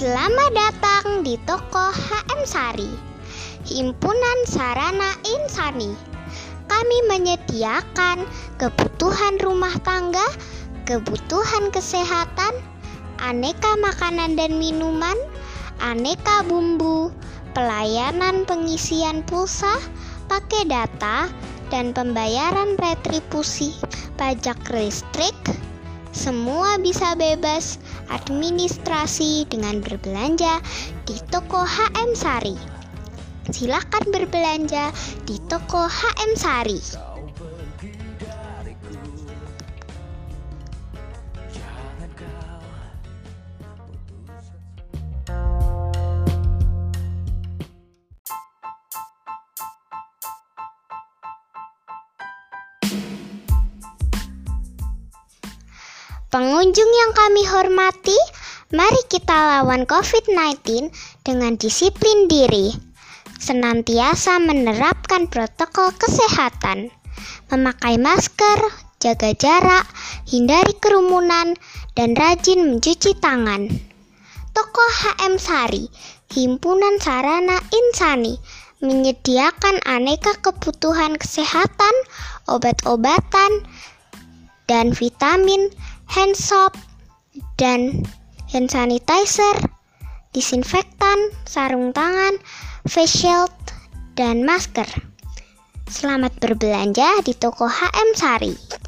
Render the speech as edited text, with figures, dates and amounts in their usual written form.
Selamat datang di toko HM Sari, Himpunan Sarana Insani. Kami menyediakan kebutuhan rumah tangga, kebutuhan kesehatan, aneka makanan dan minuman, aneka bumbu, pelayanan pengisian pulsa, pakai data, dan pembayaran retribusi pajak listrik. Semua bisa bebas administrasi dengan berbelanja di toko HM Sari. Silakan berbelanja di toko HM Sari. Pengunjung yang kami hormati, mari kita lawan COVID-19 dengan disiplin diri, senantiasa menerapkan protokol kesehatan, memakai masker, jaga jarak, hindari kerumunan, dan rajin mencuci tangan. Toko HM Sari, Himpunan Sarana Insani, menyediakan aneka kebutuhan kesehatan, obat-obatan, dan vitamin, hand soap, dan hand sanitizer, disinfektan, sarung tangan, face shield, dan masker. Selamat berbelanja di toko HM Sari.